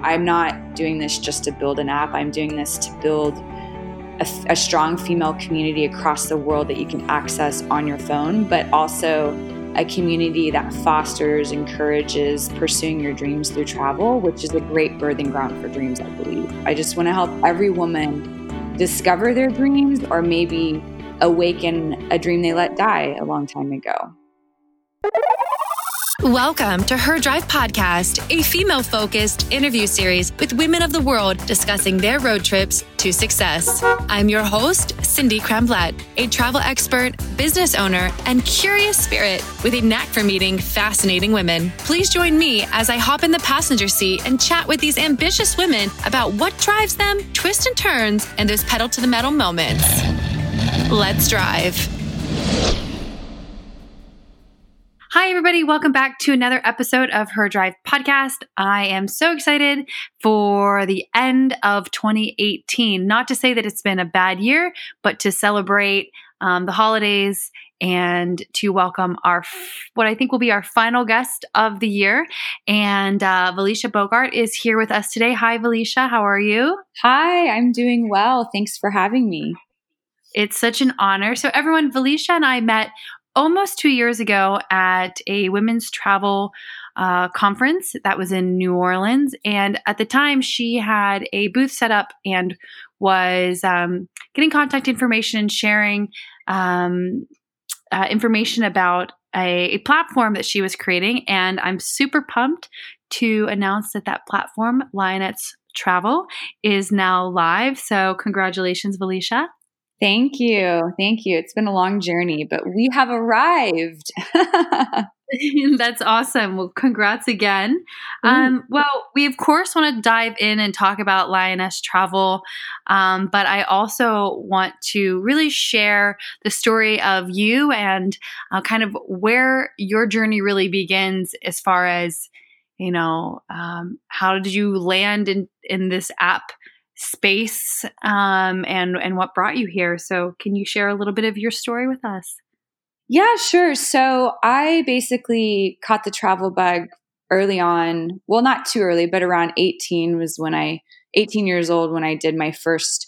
I'm not doing this just to build an app. I'm doing this to build a strong female community across the world that you can access on your phone, but also a community that fosters, encourages pursuing your dreams through travel, which is a great birthing ground for dreams, I believe. I just want to help every woman discover their dreams or maybe awaken a dream they let die a long time ago. Welcome to Her Drive Podcast, a female-focused interview series with women of the world discussing their road trips to success. I'm your host, Cindy Cramblett, a travel expert, business owner, and curious spirit with a knack for meeting fascinating women. Please join me as I hop in the passenger seat and chat with these ambitious women about what drives them, twists and turns, and those pedal-to-the-metal moments. Let's drive. Hi, everybody. Welcome back to another episode of Her Drive Podcast. I am so excited for the end of 2018. Not to say that it's been a bad year, but to celebrate the holidays and to welcome our what I think will be our final guest of the year. And Valisha Bogart is here with us today. Hi, Valisha. How are you? Hi, I'm doing well. Thanks for having me. It's such an honor. So everyone, Valisha and I met almost 2 years ago at a women's travel conference that was in New Orleans. And at the time, she had a booth set up and was getting contact information and sharing information about a platform that she was creating. And I'm super pumped to announce that platform, Lioness Travel, is now live. So congratulations, Valisha. Thank you. Thank you. It's been a long journey, but we have arrived. That's awesome. Well, congrats again. Well, we of course want to dive in and talk about Lioness Travel, but I also want to really share the story of you and kind of where your journey really begins as far as, you know, how did you land in this app space and what brought you here. So can you share a little bit of your story with us? Yeah, sure. So I basically caught the travel bug early on. Well, not too early, but around 18 years old when I did my first,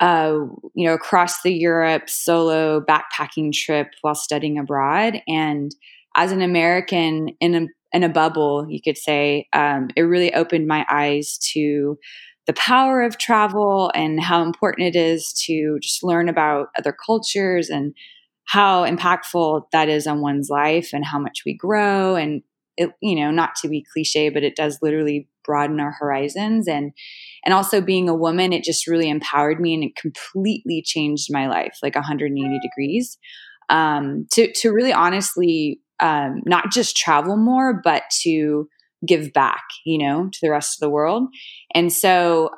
across the Europe solo backpacking trip while studying abroad. And as an American in a bubble, you could say, it really opened my eyes to the power of travel and how important it is to just learn about other cultures and how impactful that is on one's life and how much we grow. And it, not to be cliche, but it does literally broaden our horizons. And also being a woman, it just really empowered me and it completely changed my life, like 180 degrees, to really honestly, not just travel more, but to give back, to the rest of the world. And so,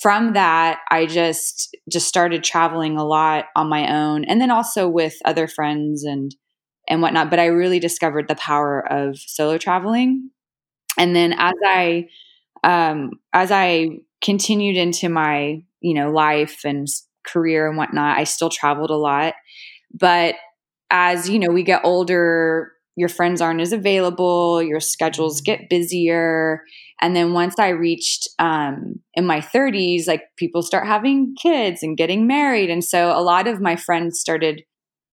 from that, I just started traveling a lot on my own and then also with other friends and whatnot. But I really discovered the power of solo traveling. And then as I continued into my, life and career and whatnot, I still traveled a lot, but as we get older, your friends aren't as available, your schedules get busier. And then once I reached in my 30s, like people start having kids and getting married. And so a lot of my friends started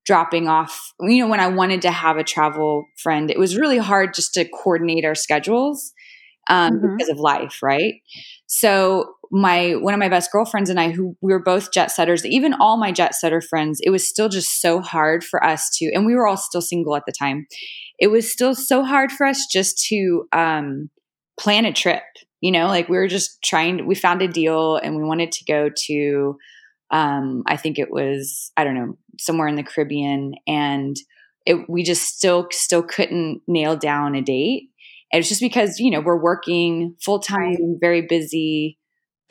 dropping off. When I wanted to have a travel friend, it was really hard just to coordinate our schedules because of life, right? So one of my best girlfriends and I, we were both jet setters, even all my jet setter friends, it was still just so hard for us to, and we were all still single at the time. It was still so hard for us just to plan a trip, like we were just we found a deal and we wanted to go to, I think it was, I don't know, somewhere in the Caribbean. And we just still couldn't nail down a date. And it's just because, we're working full time, very busy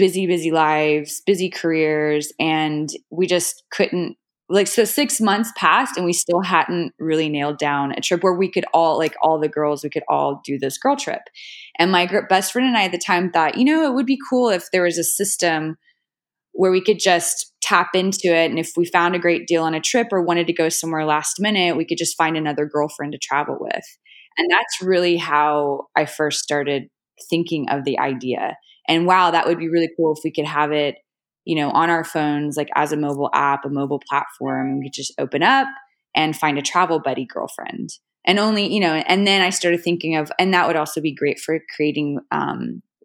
lives, busy careers. And we just couldn't, so 6 months passed and we still hadn't really nailed down a trip where we could all do this girl trip. And my best friend and I at the time thought, it would be cool if there was a system where we could just tap into it. And if we found a great deal on a trip or wanted to go somewhere last minute, we could just find another girlfriend to travel with. And that's really how I first started thinking of the idea. And wow, that would be really cool if we could have it, you know, on our phones, like as a mobile app, a mobile platform. We could just open up and find a travel buddy girlfriend. And only, you know, and then I started thinking of, and that would also be great for creating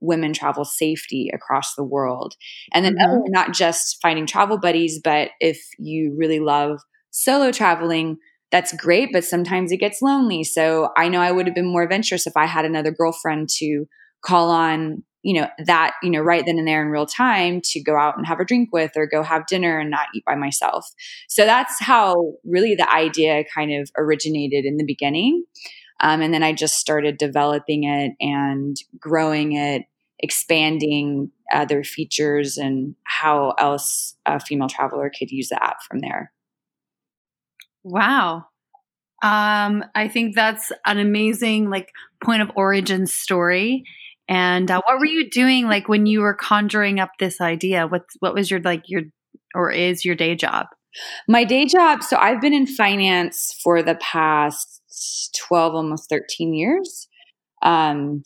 women travel safety across the world. And then not just finding travel buddies, but if you really love solo traveling, that's great, but sometimes it gets lonely. So I know I would have been more adventurous if I had another girlfriend to call on, you know, that, you know, right then and there in real time to go out and have a drink with or go have dinner and not eat by myself. So that's how really the idea kind of originated in the beginning. And then I just started developing it and growing it, expanding other features and how else a female traveler could use the app from there. Wow. I think that's an amazing, like, point of origin story. And what were you doing, like, when you were conjuring up this idea? What was your, like, your, or is your day job? My day job. So I've been in finance for the past 12, almost 13 years.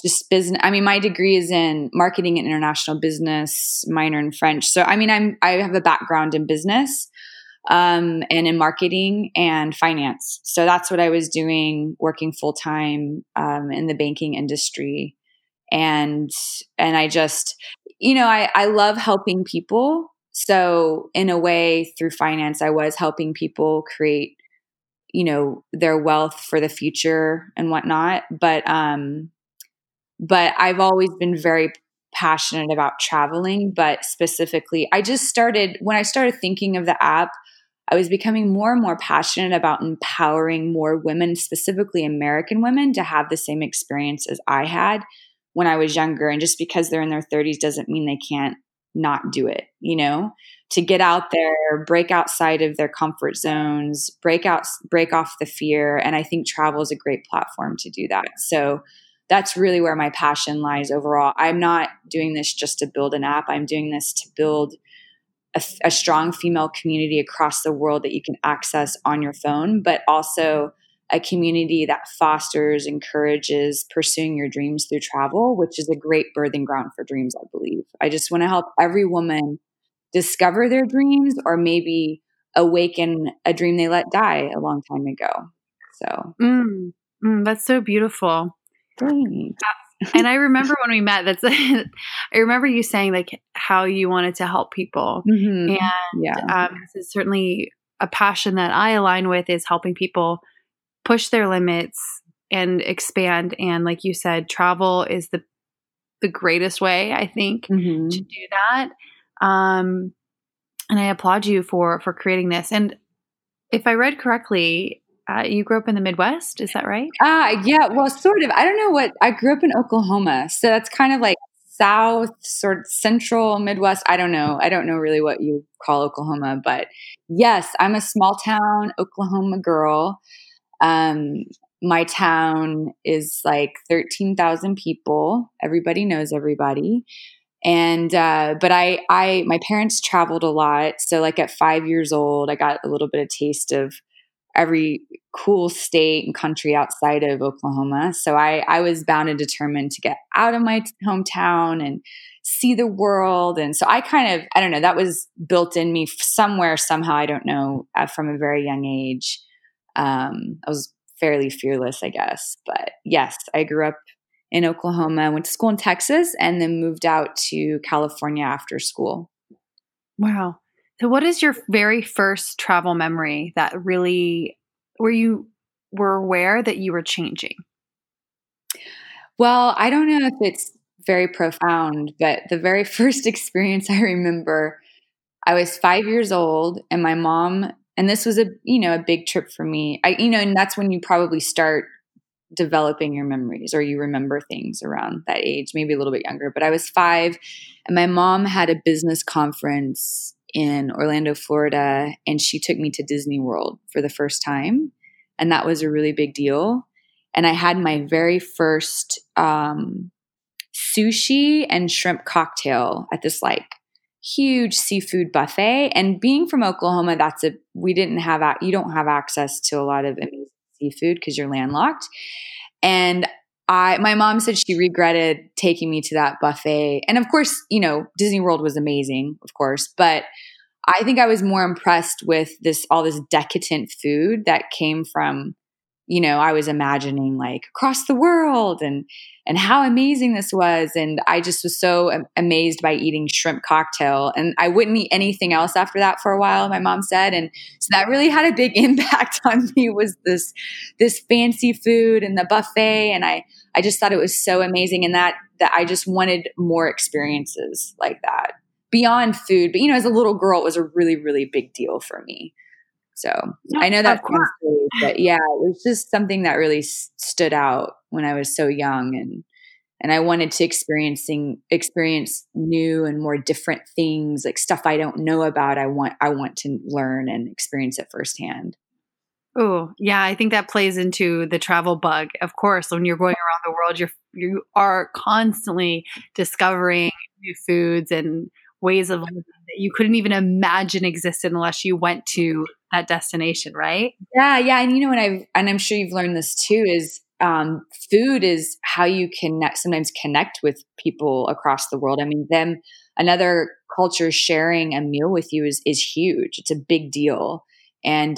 Just business. I mean, my degree is in marketing and international business, minor in French. So, I mean, I have a background in business, and in marketing and finance. So that's what I was doing, working full time, in the banking industry. And I just, you know, I love helping people. So in a way, through finance, I was helping people create, you know, their wealth for the future and whatnot. But I've always been very passionate about traveling, but specifically, when I started thinking of the app, I was becoming more and more passionate about empowering more women, specifically American women, to have the same experience as I had when I was younger. And just because they're in their 30s doesn't mean they can't not do it, you know, to get out there, break outside of their comfort zones, break off the fear. And I think travel is a great platform to do that. So that's really where my passion lies overall. I'm not doing this just to build an app. I'm doing this to build a strong female community across the world that you can access on your phone, but also a community that fosters, encourages pursuing your dreams through travel, which is a great birthing ground for dreams, I believe. I just want to help every woman discover their dreams or maybe awaken a dream they let die a long time ago. So that's so beautiful. Thanks. And I remember when we met, I remember you saying, like, how you wanted to help people. Mm-hmm. And it's certainly a passion that I align with, is helping people push their limits and expand. And like you said, travel is the greatest way, I think, to do that. And I applaud you for creating this. And if I read correctly, you grew up in the Midwest. Is that right? Yeah. Well, sort of. I don't know what, I grew up in Oklahoma. So that's kind of like South, sort of central Midwest. I don't know. I don't know really what you call Oklahoma, but yes, I'm a small town Oklahoma girl. My town is like 13,000 people. Everybody knows everybody. And, but my parents traveled a lot. So like at 5 years old, I got a little bit of taste of every cool state and country outside of Oklahoma. So I was bound and determined to get out of my hometown and see the world. And so I kind of, I don't know, that was built in me somewhere, somehow, I don't know, from a very young age. I was fairly fearless, I guess. But yes, I grew up in Oklahoma. I went to school in Texas and then moved out to California after school. Wow. So what is your very first travel memory that really, where you were aware that you were changing? Well, I don't know if it's very profound, but the very first experience I remember, I was 5 years old and my mom, and this was a big trip for me. And that's when you probably start developing your memories, or you remember things around that age, maybe a little bit younger. But I was 5 and my mom had a business conference in Orlando, Florida, and she took me to Disney World for the first time. And that was a really big deal. And I had my very first sushi and shrimp cocktail at this like huge seafood buffet. And being from Oklahoma, you don't have access to a lot of amazing seafood because you're landlocked. And My mom said she regretted taking me to that buffet. And of course, you know, Disney World was amazing, of course, but I think I was more impressed with all this decadent food that came from, you know, I was imagining like across the world and how amazing this was. And I just was so amazed by eating shrimp cocktail, and I wouldn't eat anything else after that for a while, my mom said. And so that really had a big impact on me, was this fancy food and the buffet. And I just thought it was so amazing, and that I just wanted more experiences like that beyond food. But, you know, as a little girl, it was a really, really big deal for me. So I know that sounds silly, but yeah, it was just something that really stood out when I was so young, and I wanted to experience new and more different things, like stuff I don't know about. I want to learn and experience it firsthand. Oh, yeah, I think that plays into the travel bug. Of course, when you're going around the world, you are constantly discovering new foods and ways of life that you couldn't even imagine existed unless you went to that destination, right? Yeah, yeah. And you know, and I'm sure you've learned this too, is food is how you sometimes connect with people across the world. I mean, another culture sharing a meal with you is huge. It's a big deal. And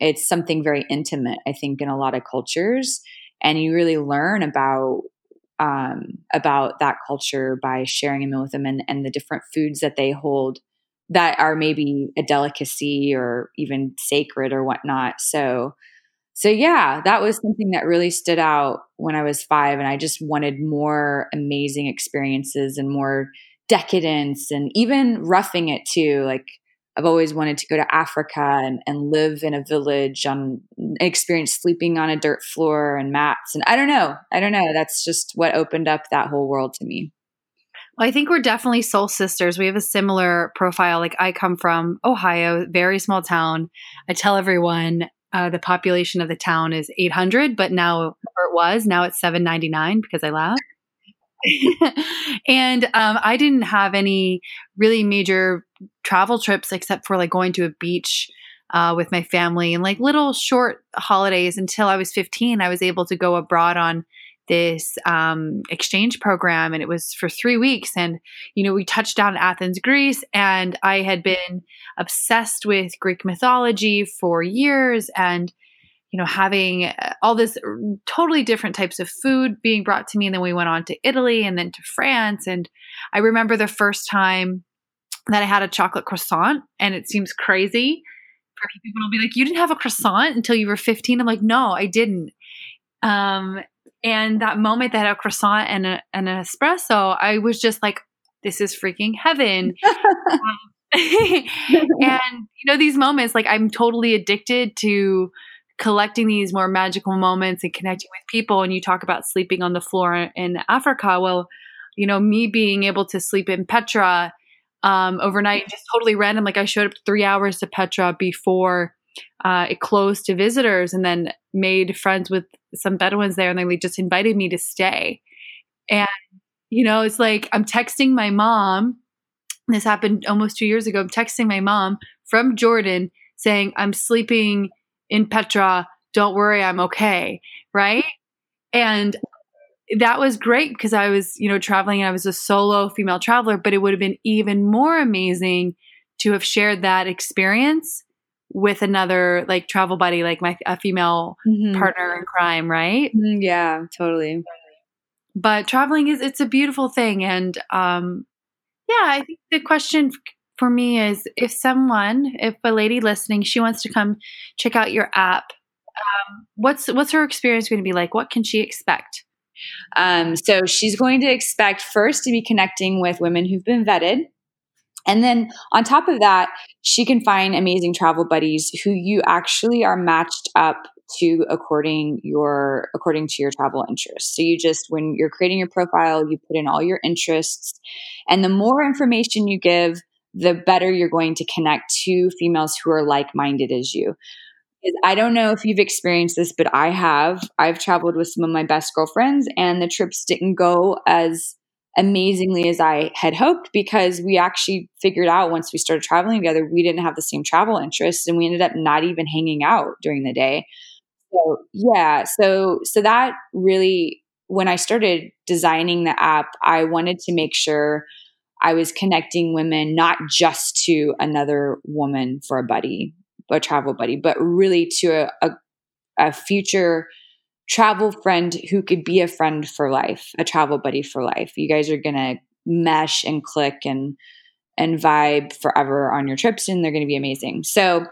it's something very intimate, I think, in a lot of cultures. And you really learn about that culture by sharing a meal with them, and the different foods that they hold that are maybe a delicacy or even sacred or whatnot. So yeah, that was something that really stood out when I was 5, and I just wanted more amazing experiences and more decadence, and even roughing it too. Like, I've always wanted to go to Africa and live in a village, experience sleeping on a dirt floor and mats. And I don't know. That's just what opened up that whole world to me. Well, I think we're definitely soul sisters. We have a similar profile. Like, I come from Ohio, very small town. I tell everyone the population of the town is 800, but now it's 799 because I laugh. And I didn't have any really major travel trips except for like going to a beach with my family and like little short holidays until I was 15. I was able to go abroad on this exchange program, and it was for 3 weeks. And, you know, we touched down in Athens, Greece, and I had been obsessed with Greek mythology for years, and, you know, having all this totally different types of food being brought to me. And then we went on to Italy and then to France. And I remember the first time that I had a chocolate croissant, and it seems crazy for people to be like, you didn't have a croissant until you were 15. I'm like, no, I didn't. And that moment that I had a croissant and an espresso, I was just like, this is freaking heaven. And, you know, these moments, like, I'm totally addicted to collecting these more magical moments and connecting with people. And you talk about sleeping on the floor in Africa. Well, you know, me being able to sleep in Petra overnight, just totally random. Like, I showed up 3 hours to Petra before it closed to visitors, and then made friends with some Bedouins there, and they just invited me to stay. And, you know, it's like, I'm texting my mom. This happened almost 2 years ago. I'm texting my mom from Jordan saying, I'm sleeping in Petra, don't worry, I'm okay, right? And that was great because I was, you know, traveling, and I was a solo female traveler, but it would have been even more amazing to have shared that experience with another, like, travel buddy, like a female partner in crime, right? Yeah, totally. But traveling it's a beautiful thing. And yeah, I think the question for me is, if a lady listening, she wants to come check out your app, what's her experience going to be like? What can she expect? So she's going to expect first to be connecting with women who've been vetted. And then on top of that, she can find amazing travel buddies who you actually are matched up to according to your travel interests. So you just, when you're creating your profile, you put in all your interests, and the more information you give, the better you're going to connect to females who are like-minded as you. I don't know if you've experienced this, but I have. I've traveled with some of my best girlfriends, and the trips didn't go as amazingly as I had hoped, because we actually figured out once we started traveling together, we didn't have the same travel interests, and we ended up not even hanging out during the day. So yeah, so that really when I started designing the app, I wanted to make sure I was connecting women, not just to another woman for a buddy, a travel buddy, but really to a future travel friend who could be a friend for life, a travel buddy for life. You guys are going to mesh and click and vibe forever on your trips, and they're going to be amazing. So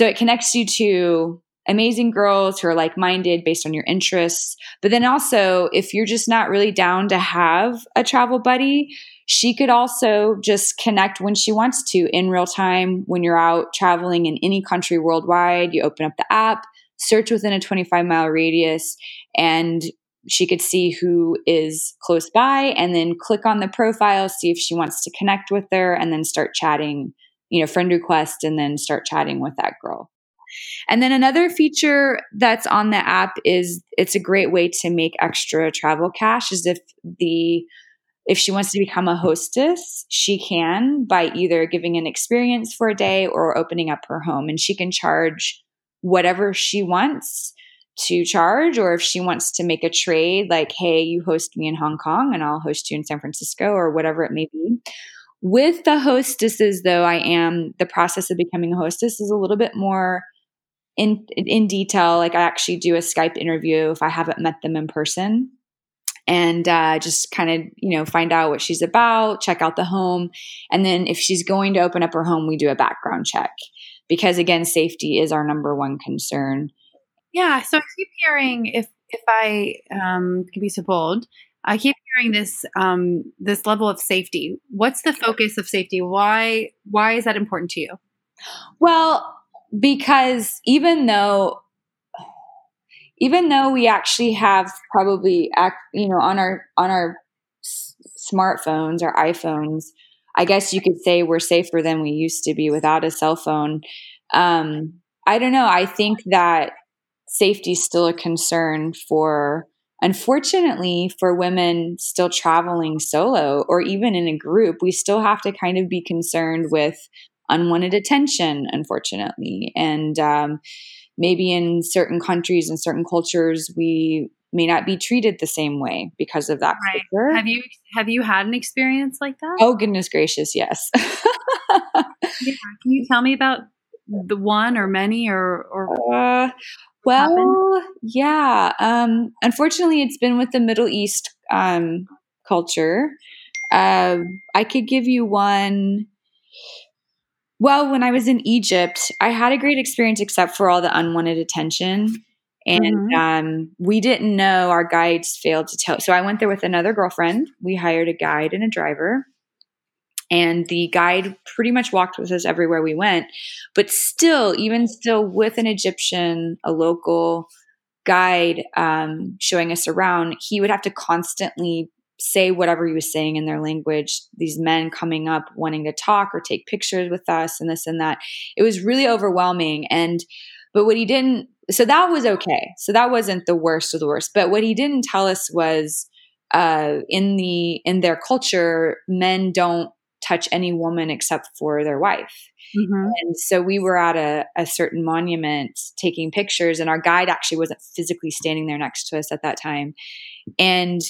it connects you to amazing girls who are like-minded based on your interests. But then also, if you're just not really down to have a travel buddy, she could also just connect when she wants to in real time. When you're out traveling in any country worldwide, you open up the app, search within a 25-mile radius, and she could see who is close by and then click on the profile, see if she wants to connect with her, and then start chatting, friend request, and then start chatting with that girl. And then another feature that's on the app is it's a great way to make extra travel cash is if she wants to become a hostess, she can by either giving an experience for a day or opening up her home, and she can charge whatever she wants to charge, or if she wants to make a trade, like, hey, you host me in Hong Kong and I'll host you in San Francisco, or whatever it may be. With the hostesses, though, the process of becoming a hostess is a little bit more in detail. Like, I actually do a Skype interview if I haven't met them in person, and just kind of, find out what she's about, check out the home. And then if she's going to open up her home, we do a background check because, again, safety is our number one concern. Yeah. So I keep hearing, if I could be so bold, I keep hearing this level of safety. What's the focus of safety? Why is that important to you? Well, because even though we actually have probably, on our smartphones, our iPhones, I guess you could say we're safer than we used to be without a cell phone. I don't know. I think that safety is still a concern unfortunately, for women still traveling solo or even in a group. We still have to kind of be concerned with unwanted attention, unfortunately. And maybe in certain countries and certain cultures, we may not be treated the same way because of that. Right. Culture. Have you had an experience like that? Oh, goodness gracious, yes. Yeah. Can you tell me about the one or many or well, happened? Yeah. Unfortunately, it's been with the Middle East culture. I could give you one. Well, when I was in Egypt, I had a great experience except for all the unwanted attention. And we didn't know, our guides failed to tell. So I went there with another girlfriend. We hired a guide and a driver. And the guide pretty much walked with us everywhere we went. But still, with an Egyptian, a local guide showing us around, he would have to constantly say whatever he was saying in their language, these men coming up wanting to talk or take pictures with us and this and that. It was really overwhelming. But what he didn't – so that was okay. So that wasn't the worst of the worst. But what he didn't tell us was in their culture, men don't touch any woman except for their wife. Mm-hmm. And so we were at a certain monument taking pictures, and our guide actually wasn't physically standing there next to us at that time. And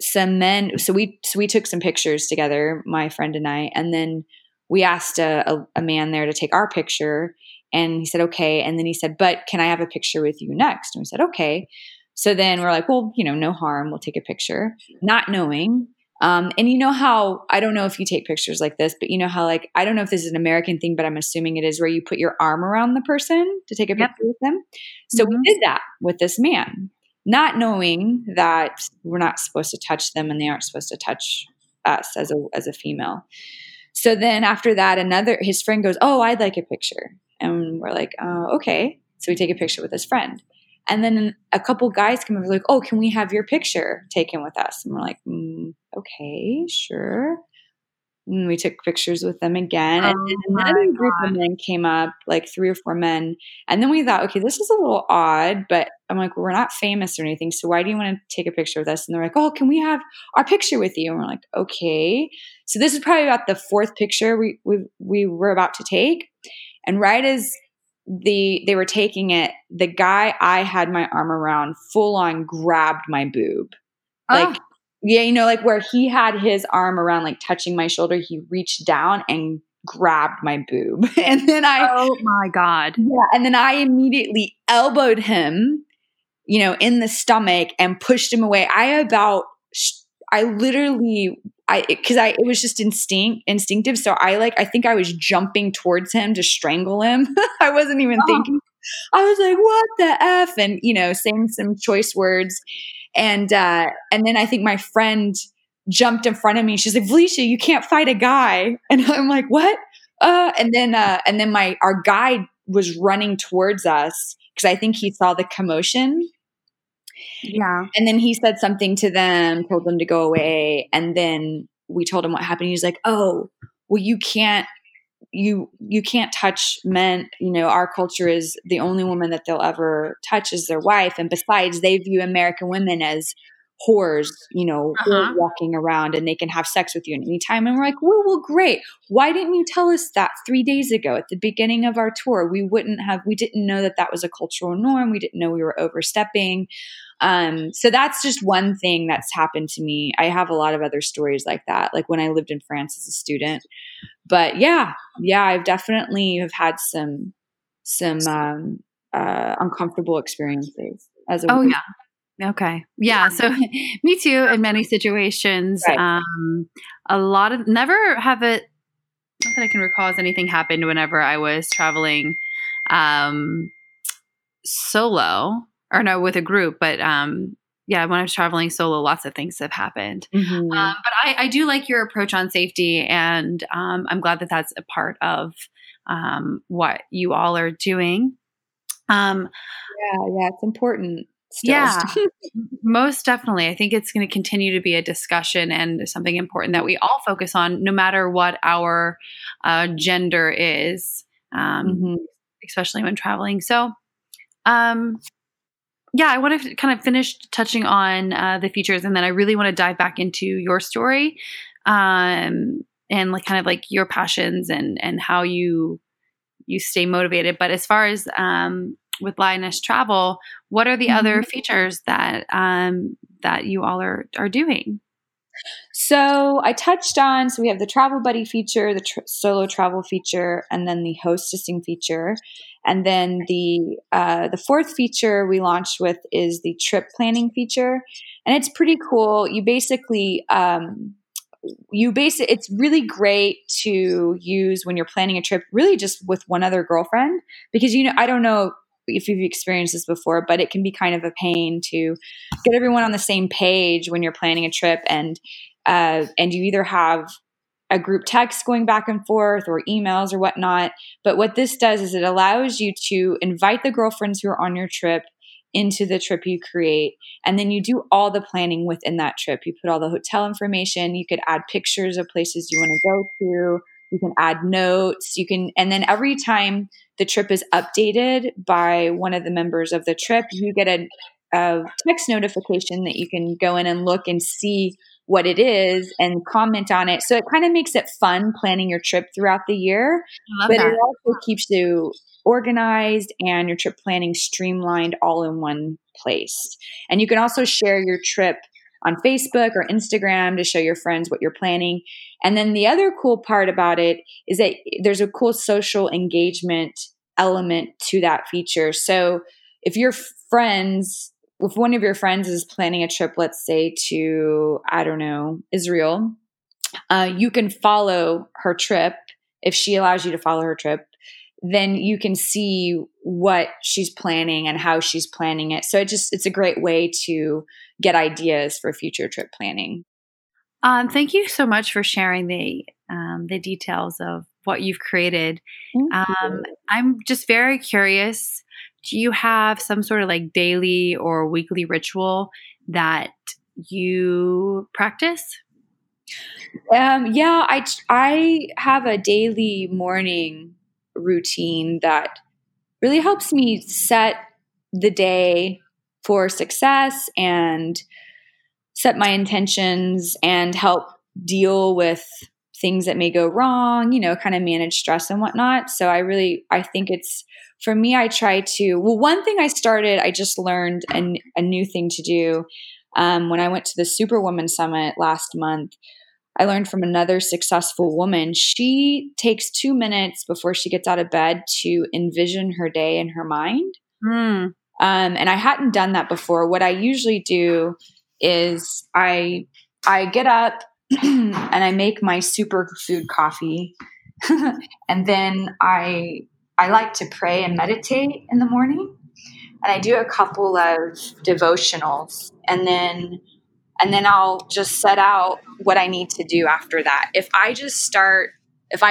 some men, so we took some pictures together, my friend and I, and then we asked a man there to take our picture, and he said, okay. And then he said, but can I have a picture with you next? And we said, okay. So then we're like, well, no harm. We'll take a picture, not knowing. And I don't know if you take pictures like this, but I don't know if this is an American thing, but I'm assuming it is, where you put your arm around the person to take a picture with them. So we did that with this man, not knowing that we're not supposed to touch them and they aren't supposed to touch us as a female. So then after that, his friend goes, oh, I'd like a picture. And we're like, oh, okay. So we take a picture with his friend. And then a couple guys come over like, oh, can we have your picture taken with us? And we're like, okay, sure. And we took pictures with them again. And then another group of men came up, like 3 or 4 men. And then we thought, okay, this is a little odd, but I'm like, well, we're not famous or anything, so why do you want to take a picture with us? And they're like, oh, can we have our picture with you? And we're like, okay. So this is probably about the 4th picture we were about to take. And right as they were taking it, the guy I had my arm around full on grabbed my boob Like, yeah, you know, like where he had his arm around, like touching my shoulder, he reached down and grabbed my boob. And then oh my God. Yeah. And then I immediately elbowed him, you know, in the stomach and pushed him away. It was just instinctive. So I think I was jumping towards him to strangle him. I wasn't even thinking. I was like, what the F? And, you know, saying some choice words. And then I think my friend jumped in front of me. She's like, Valisha, you can't fight a guy. And I'm like, what? And then our guide was running towards us because I think he saw the commotion. Yeah. And then he said something to them, told them to go away. And then we told him what happened. He's like, oh, well, you can't touch men. You know, our culture is the only woman that they'll ever touch is their wife. And besides, they view American women as whores, you know, walking around, and they can have sex with you at any time. And we're like, well, great. Why didn't you tell us that 3 days ago at the beginning of our tour? We didn't know that that was a cultural norm. We didn't know we were overstepping. So that's just one thing that's happened to me. I have a lot of other stories like that, like when I lived in France as a student. But yeah, I've definitely have had some uncomfortable experiences as a woman. Yeah. Okay. Yeah. So me too, in many situations, right. Not that I can recall as anything happened whenever I was traveling, solo or no, with a group, but, yeah, when I was traveling solo, lots of things have happened. Mm-hmm. But I do like your approach on safety, and I'm glad that that's a part of what you all are doing. Yeah, it's important. Still. Yeah, most definitely. I think it's going to continue to be a discussion and something important that we all focus on, no matter what our gender is, mm-hmm. especially when traveling. So, yeah, I want to kind of finish touching on the features, and then I really want to dive back into your story and like kind of like your passions and how you stay motivated. But as far as with Lioness Travel, what are the mm-hmm. other features that that you all are doing? So I touched on. So we have the travel buddy feature, the solo travel feature, and then the hostessing feature. And then the fourth feature we launched with is the trip planning feature, and it's pretty cool. You basically, it's really great to use when you're planning a trip, really just with one other girlfriend, because, you know, I don't know if you've experienced this before, but it can be kind of a pain to get everyone on the same page when you're planning a trip, and you either have a group text going back and forth or emails or whatnot. But what this does is it allows you to invite the girlfriends who are on your trip into the trip you create. And then you do all the planning within that trip. You put all the hotel information. You could add pictures of places you want to go to. You can add notes. And then every time the trip is updated by one of the members of the trip, you get a text notification that you can go in and look and see what it is and comment on it. So it kind of makes it fun planning your trip throughout the year, but it also keeps you organized and your trip planning streamlined all in one place. And you can also share your trip on Facebook or Instagram to show your friends what you're planning. And then the other cool part about it is that there's a cool social engagement element to that feature. So if one of your friends is planning a trip, let's say to, I don't know, Israel, you can follow her trip. If she allows you to follow her trip, then you can see what she's planning and how she's planning it. So it's a great way to get ideas for future trip planning. Thank you so much for sharing the details of what you've created. I'm just very curious. Do you have some sort of like daily or weekly ritual that you practice? Yeah, I have a daily morning routine that really helps me set the day for success and set my intentions and help deal with things that may go wrong, you know, kind of manage stress and whatnot. So I think it's, for me, I try to, well, one thing I started, I just learned a new thing to do. When I went to the Superwoman Summit last month, I learned from another successful woman. She takes 2 minutes before she gets out of bed to envision her day in her mind. Mm. And I hadn't done that before. What I usually do is I get up and I make my superfood coffee. And then I like to pray and meditate in the morning. And I do a couple of devotionals, and then I'll just set out what I need to do after that. If I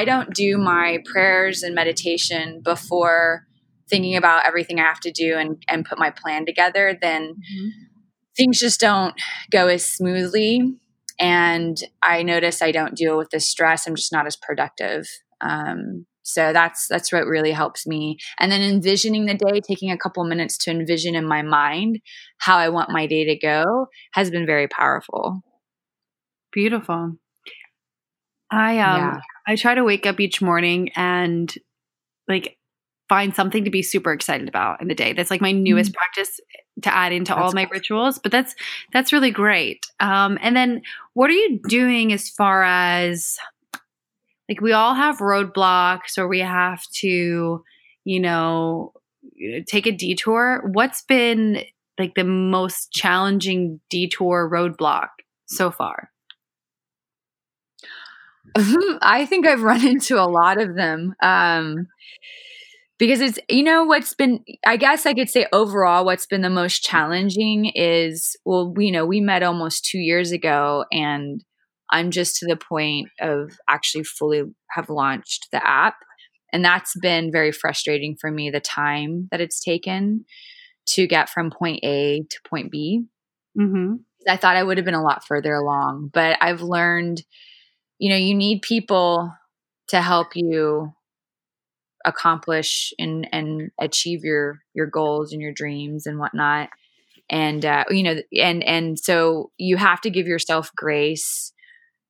don't do my prayers and meditation before thinking about everything I have to do and put my plan together, then mm-hmm. things just don't go as smoothly. And I notice I don't deal with the stress. I'm just not as productive. So that's what really helps me. And then envisioning the day, taking a couple minutes to envision in my mind how I want my day to go has been very powerful. Beautiful. I try to wake up each morning and like find something to be super excited about in the day. That's like my newest mm-hmm. practice to add into all my rituals, but that's really great. And then what are you doing as far as like we all have roadblocks or we have to, take a detour. What's been like the most challenging detour roadblock so far? I think I've run into a lot of them. Because it's, I guess I could say overall, what's been the most challenging is, we met almost 2 years ago, and I'm just to the point of actually fully have launched the app. And that's been very frustrating for me, the time that it's taken to get from point A to point B. Mm-hmm. I thought I would have been a lot further along, but I've learned, you need people to help you accomplish and achieve your goals and your dreams and whatnot. And, and so you have to give yourself grace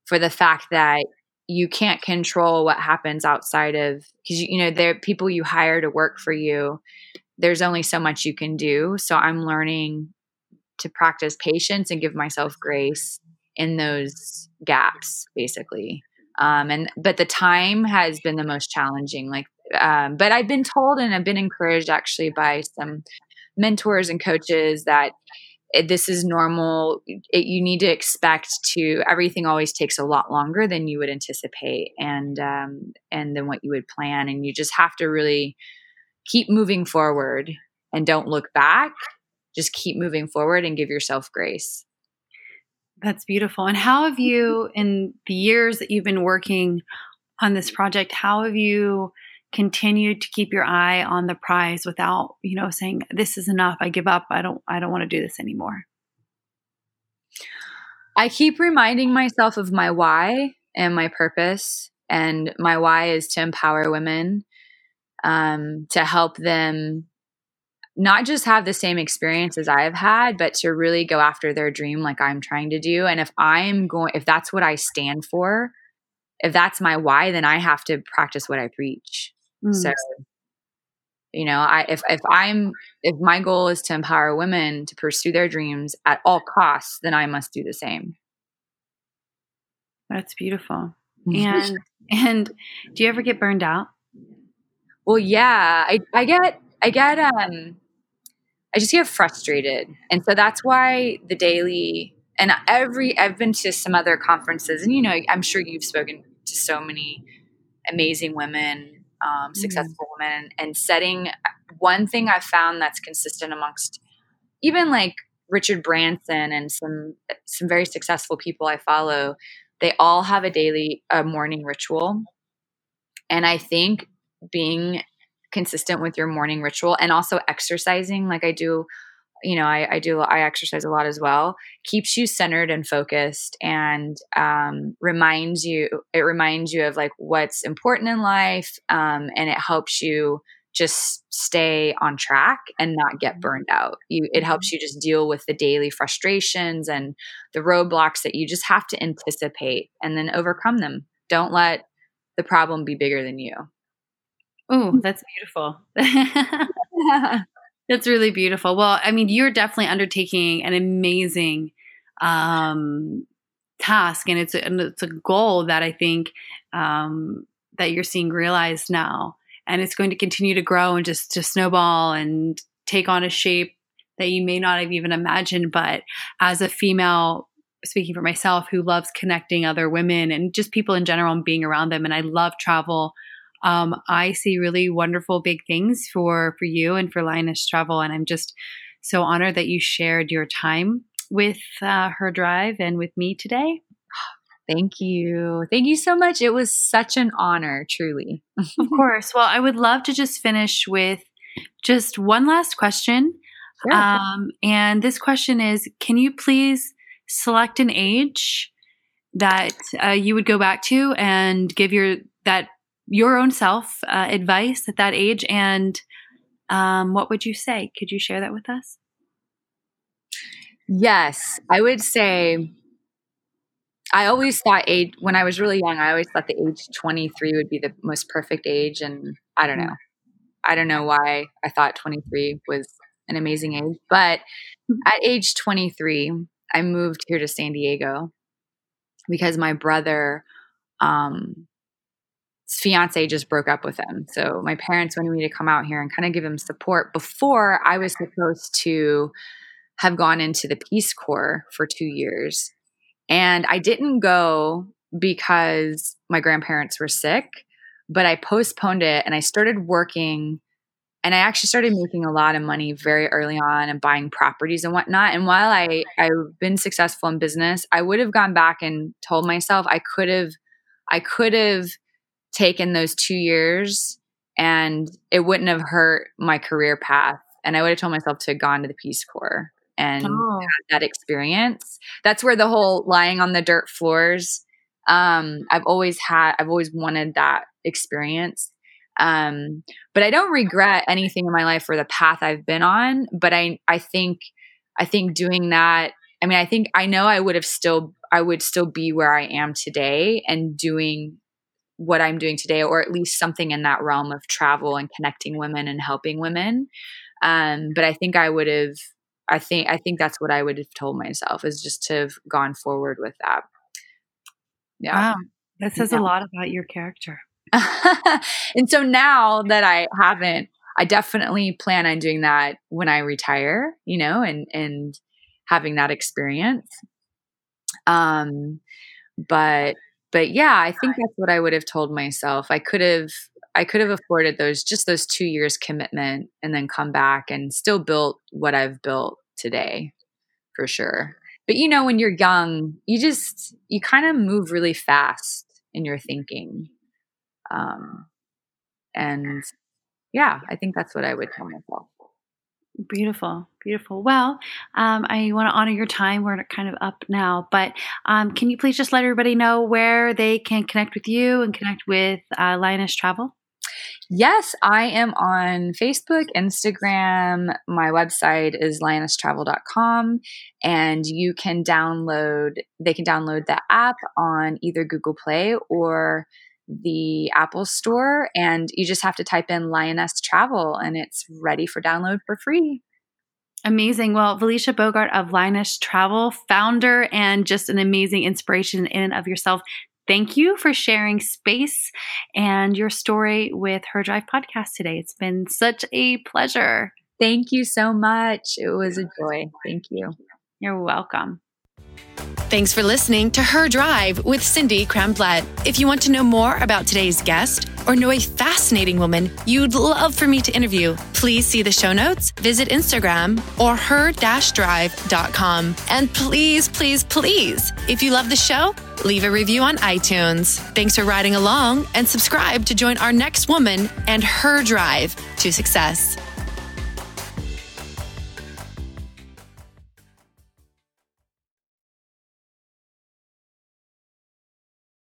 for the fact that you can't control what happens outside of, because there are people you hire to work for you. There's only so much you can do. So I'm learning to practice patience and give myself grace in those gaps, basically. But the time has been the most challenging. But I've been told and I've been encouraged actually by some mentors and coaches that this is normal. You need to expect everything always takes a lot longer than you would anticipate and than what you would plan. And you just have to really keep moving forward and don't look back. Just keep moving forward and give yourself grace. That's beautiful. And how have you, in the years that you've been working on this project, how have you continued to keep your eye on the prize without, saying, this is enough. I give up. I don't want to do this anymore. I keep reminding myself of my why and my purpose. And my why is to empower women, to help them not just have the same experience as I've had, but to really go after their dream like I'm trying to do. And if that's what I stand for, if that's my why, then I have to practice what I preach. Mm. So, if my goal is to empower women to pursue their dreams at all costs, then I must do the same. That's beautiful. And do you ever get burned out? Well, yeah, I just get frustrated. And so that's why the daily, and I've been to some other conferences and, I'm sure you've spoken to so many amazing women, successful women, and setting one thing I've found that's consistent amongst even like Richard Branson and some very successful people I follow. They all have a morning ritual. And I think being consistent with your morning ritual and also exercising like I do, I exercise a lot as well, keeps you centered and focused and, it reminds you of like what's important in life. And it helps you just stay on track and not get burned out. It helps you just deal with the daily frustrations and the roadblocks that you just have to anticipate and then overcome them. Don't let the problem be bigger than you. Oh, that's beautiful. That's really beautiful. Well, I mean, you're definitely undertaking an amazing task, and it's a goal that I think that you're seeing realized now, and it's going to continue to grow and just to snowball and take on a shape that you may not have even imagined. But as a female, speaking for myself, who loves connecting other women and just people in general and being around them, and I love travel, I see really wonderful big things for you and for Lioness Travel, and I'm just so honored that you shared your time with Her Drive and with me today. Thank you. Thank you so much. It was such an honor, truly. Of course. Well, I would love to just finish with just one last question. Sure. And this question is, can you please select an age that you would go back to and give your own self advice at that age? And what would you say? Could you share that with us? Yes. I would say, I always thought age, when I was really young, I always thought the age 23 would be the most perfect age. And I don't know. I don't know why I thought 23 was an amazing age. But at age 23, I moved here to San Diego because my brother, his fiance just broke up with him. So my parents wanted me to come out here and kind of give him support before I was supposed to have gone into the Peace Corps for 2 years. And I didn't go because my grandparents were sick, but I postponed it and I started working, and I actually started making a lot of money very early on and buying properties and whatnot. And while I've been successful in business, I would have gone back and told myself I could have taken those 2 years and it wouldn't have hurt my career path. And I would have told myself to have gone to the Peace Corps and had that experience. That's where the whole lying on the dirt floors, I've always wanted that experience. But I don't regret anything in my life or the path I've been on, but I think doing that, I mean, I would still be where I am today and doing what I'm doing today, or at least something in that realm of travel and connecting women and helping women. But I think I think that's what I would have told myself, is just to have gone forward with that. Yeah. Wow. That says a lot about your character. And so now that I haven't, I definitely plan on doing that when I retire, and having that experience. But yeah, I think that's what I would have told myself. I could have afforded those 2 years commitment and then come back and still built what I've built today, for sure. But when you're young, you kind of move really fast in your thinking. And yeah, I think that's what I would tell myself. Beautiful, beautiful. Well, I want to honor your time. We're kind of up now, but can you please just let everybody know where they can connect with you and connect with Lioness Travel? Yes, I am on Facebook, Instagram. My website is lionesstravel.com, and they can download the app on either Google Play or the Apple Store, and you just have to type in Lioness Travel and it's ready for download for free. Amazing. Well, Valisha Bogart of Lioness Travel, founder and just an amazing inspiration in and of yourself. Thank you for sharing space and your story with Her Drive Podcast today. It's been such a pleasure. Thank you so much. It was a joy. Thank you. You're welcome. Thanks for listening to Her Drive with Cindy Cramblett. If you want to know more about today's guest or know a fascinating woman you'd love for me to interview, please see the show notes, visit Instagram or her-drive.com. And please, please, please, if you love the show, leave a review on iTunes. Thanks for riding along, and subscribe to join our next woman and her drive to success.